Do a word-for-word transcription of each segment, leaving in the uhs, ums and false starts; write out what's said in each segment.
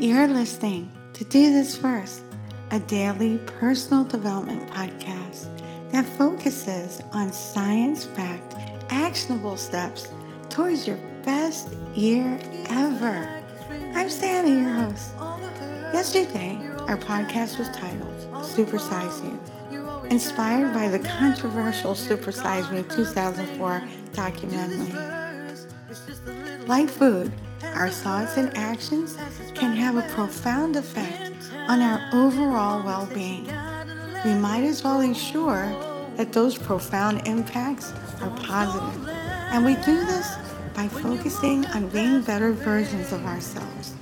You're listening to Do This First, a daily personal development podcast that focuses on science-backed, actionable steps towards your best year ever. I'm Sandy, your host. Yesterday, our podcast was titled Supersize Me, inspired by the controversial Supersize Me two thousand four documentary. Like food, our thoughts and actions can have a profound effect on our overall well-being. We might as well ensure that those profound impacts are positive. And we do this by focusing on being better versions of ourselves.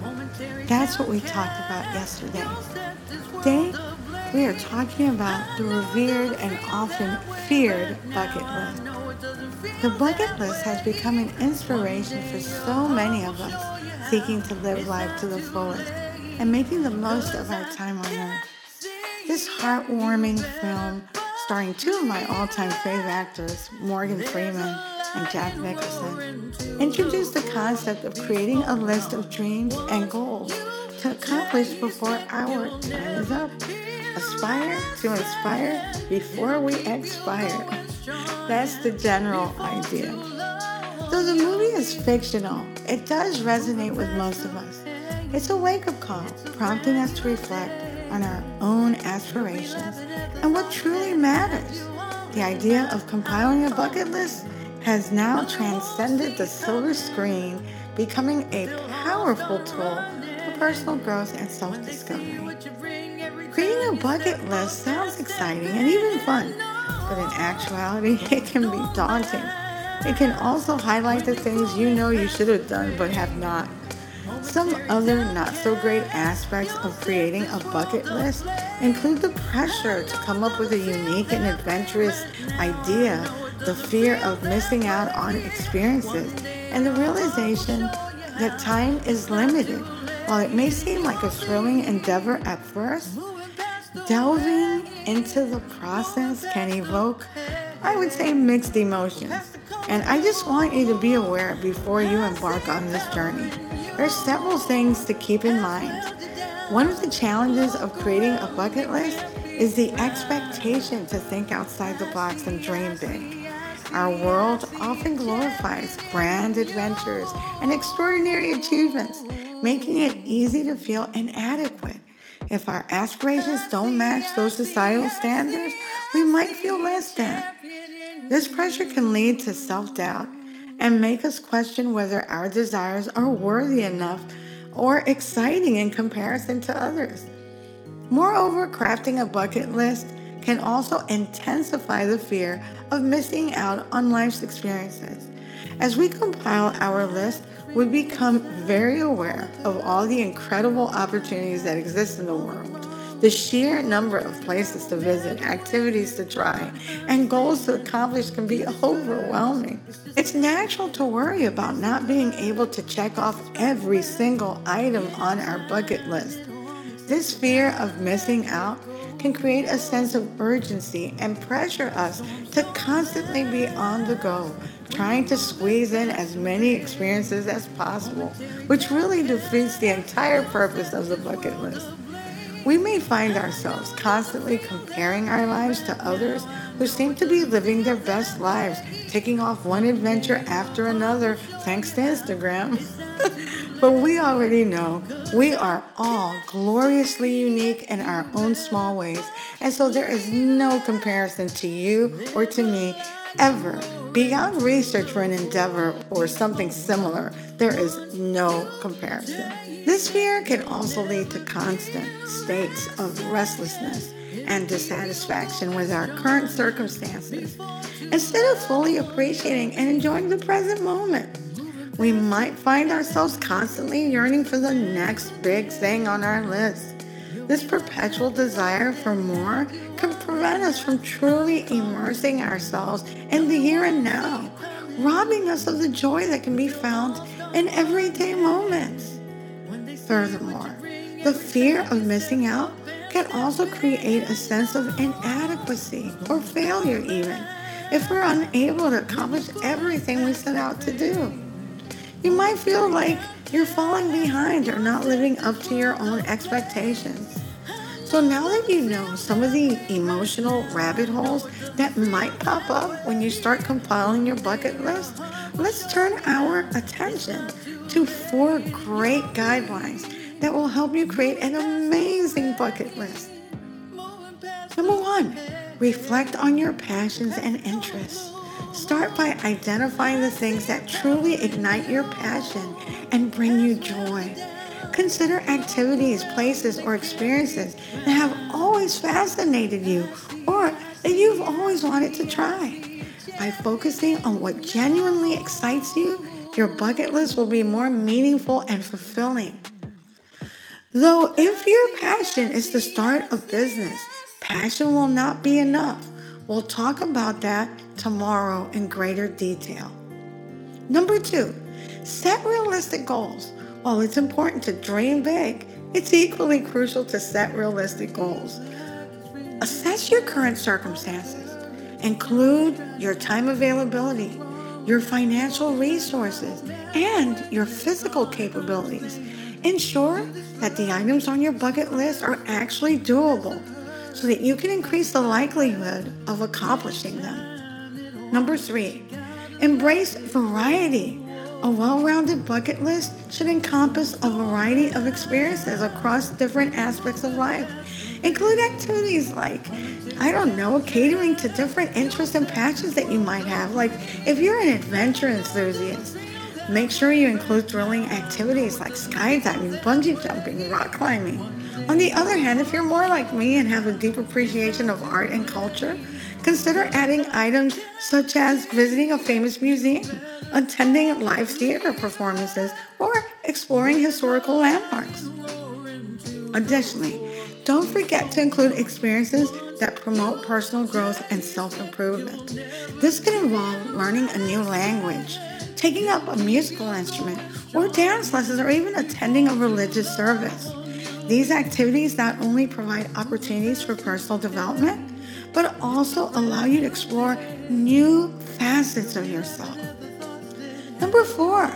That's what we talked about yesterday. Today, we are talking about the revered and often feared bucket list. The bucket list has become an inspiration for so many of us seeking to live life to the fullest and making the most of our time on earth. This heartwarming film, starring two of my all-time fave actors, Morgan Freeman and Jack Nicholson, introduced the concept of creating a list of dreams and goals to accomplish before our time is up. Aspire to inspire before we expire. That's the general idea. Though the movie is fictional, it does resonate with most of us. It's a wake-up call, prompting us to reflect on our own aspirations and what truly matters. The idea of compiling a bucket list has now transcended the silver screen, becoming a powerful tool for personal growth and self-discovery. Creating a bucket list sounds exciting and even fun, but in actuality, it can be daunting. It can also highlight the things you know you should have done but have not. Some other not-so-great aspects of creating a bucket list include the pressure to come up with a unique and adventurous idea, the fear of missing out on experiences, and the realization that time is limited. While it may seem like a thrilling endeavor at first, delving into the process can evoke, I would say, mixed emotions. And I just want you to be aware before you embark on this journey. There are several things to keep in mind. One of the challenges of creating a bucket list is the expectation to think outside the box and dream big. Our world often glorifies grand adventures and extraordinary achievements, making it easy to feel inadequate. If our aspirations don't match those societal standards, we might feel less than. This pressure can lead to self-doubt and make us question whether our desires are worthy enough or exciting in comparison to others. Moreover, crafting a bucket list can also intensify the fear of missing out on life's experiences. As we compile our list, we become very aware of all the incredible opportunities that exist in the world, the sheer number of places to visit, activities to try, and goals to accomplish can be overwhelming. It's natural to worry about not being able to check off every single item on our bucket list. This fear of missing out can create a sense of urgency and pressure us to constantly be on the go, trying to squeeze in as many experiences as possible, which really defeats the entire purpose of the bucket list. We may find ourselves constantly comparing our lives to others who seem to be living their best lives, taking off one adventure after another thanks to Instagram. But we already know we are all gloriously unique in our own small ways, and so there is no comparison to you or to me ever. Beyond research for an endeavor or something similar, there is no comparison. This fear can also lead to constant states of restlessness and dissatisfaction with our current circumstances, instead of fully appreciating and enjoying the present moment. We might find ourselves constantly yearning for the next big thing on our list. This perpetual desire for more can prevent us from truly immersing ourselves in the here and now, robbing us of the joy that can be found in everyday moments. Furthermore, the fear of missing out can also create a sense of inadequacy or failure even, if we're unable to accomplish everything we set out to do. You might feel like You're falling behind or not living up to your own expectations. So now that you know some of the emotional rabbit holes that might pop up when you start compiling your bucket list, let's turn our attention to four great guidelines that will help you create an amazing bucket list. Number one, reflect on your passions and interests. Start by identifying the things that truly ignite your passion and bring you joy. Consider activities, places, or experiences that have always fascinated you or that you've always wanted to try. By focusing on what genuinely excites you, your bucket list will be more meaningful and fulfilling. Though if your passion is to start a business, passion will not be enough. We'll talk about that tomorrow in greater detail. Number two, set realistic goals. While it's important to dream big, it's equally crucial to set realistic goals. Assess your current circumstances. Include your time availability, your financial resources, and your physical capabilities. Ensure that the items on your bucket list are actually doable so that you can increase the likelihood of accomplishing them. Number three, embrace variety. A well-rounded bucket list should encompass a variety of experiences across different aspects of life. Include activities like, I don't know, catering to different interests and passions that you might have. Like if you're an adventure enthusiast, make sure you include thrilling activities like skydiving, bungee jumping, rock climbing. On the other hand, if you're more like me and have a deep appreciation of art and culture, consider adding items such as visiting a famous museum, attending live theater performances, or exploring historical landmarks. Additionally, don't forget to include experiences that promote personal growth and self-improvement. This can involve learning a new language, taking up a musical instrument, or dance lessons, or even attending a religious service. These activities not only provide opportunities for personal development, but also allow you to explore new facets of yourself. Number four,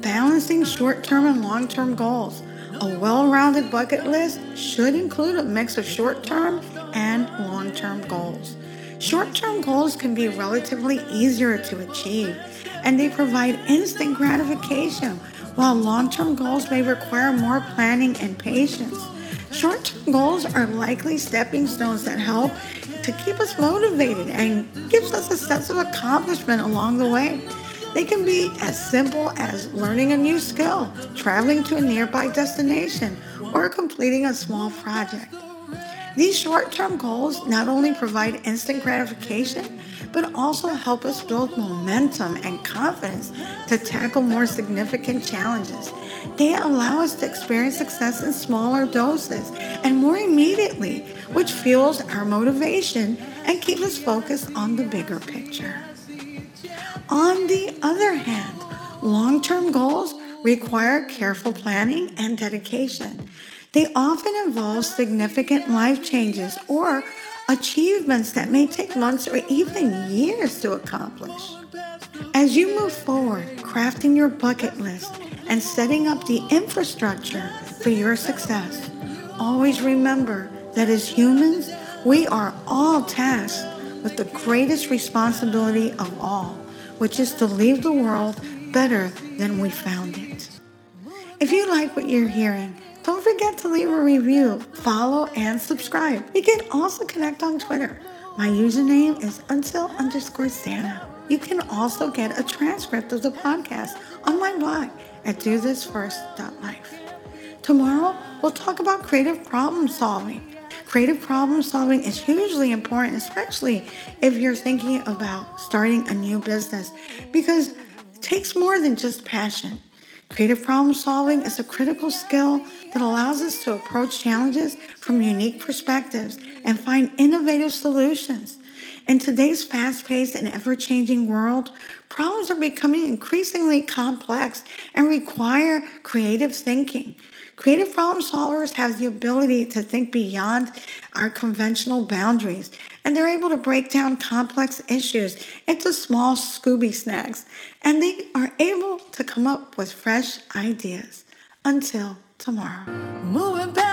balancing short-term and long-term goals. A well-rounded bucket list should include a mix of short-term and long-term goals. Short-term goals can be relatively easier to achieve, and they provide instant gratification, while long-term goals may require more planning and patience. Short-term goals are likely stepping stones that help to keep us motivated and gives us a sense of accomplishment along the way. They can be as simple as learning a new skill, traveling to a nearby destination, or completing a small project. These short-term goals not only provide instant gratification, but also help us build momentum and confidence to tackle more significant challenges. They allow us to experience success in smaller doses and more immediately, which fuels our motivation and keeps us focused on the bigger picture. On the other hand, long-term goals require careful planning and dedication. They often involve significant life changes or achievements that may take months or even years to accomplish. As you move forward, crafting your bucket list and setting up the infrastructure for your success, always remember that as humans, we are all tasked with the greatest responsibility of all, which is to leave the world better than we found it. If you like what you're hearing, don't forget to leave a review, follow, and subscribe. You can also connect on Twitter. My username is until underscore Santa. You can also get a transcript of the podcast on my blog at do this first dot life. Tomorrow, we'll talk about creative problem solving. Creative problem solving is hugely important, especially if you're thinking about starting a new business, because it takes more than just passion. Creative problem solving is a critical skill that allows us to approach challenges from unique perspectives and find innovative solutions. In today's fast-paced and ever-changing world, problems are becoming increasingly complex and require creative thinking. Creative problem solvers have the ability to think beyond our conventional boundaries, and they're able to break down complex issues into small Scooby snacks, and they are able to come up with fresh ideas. Until tomorrow. Moving back.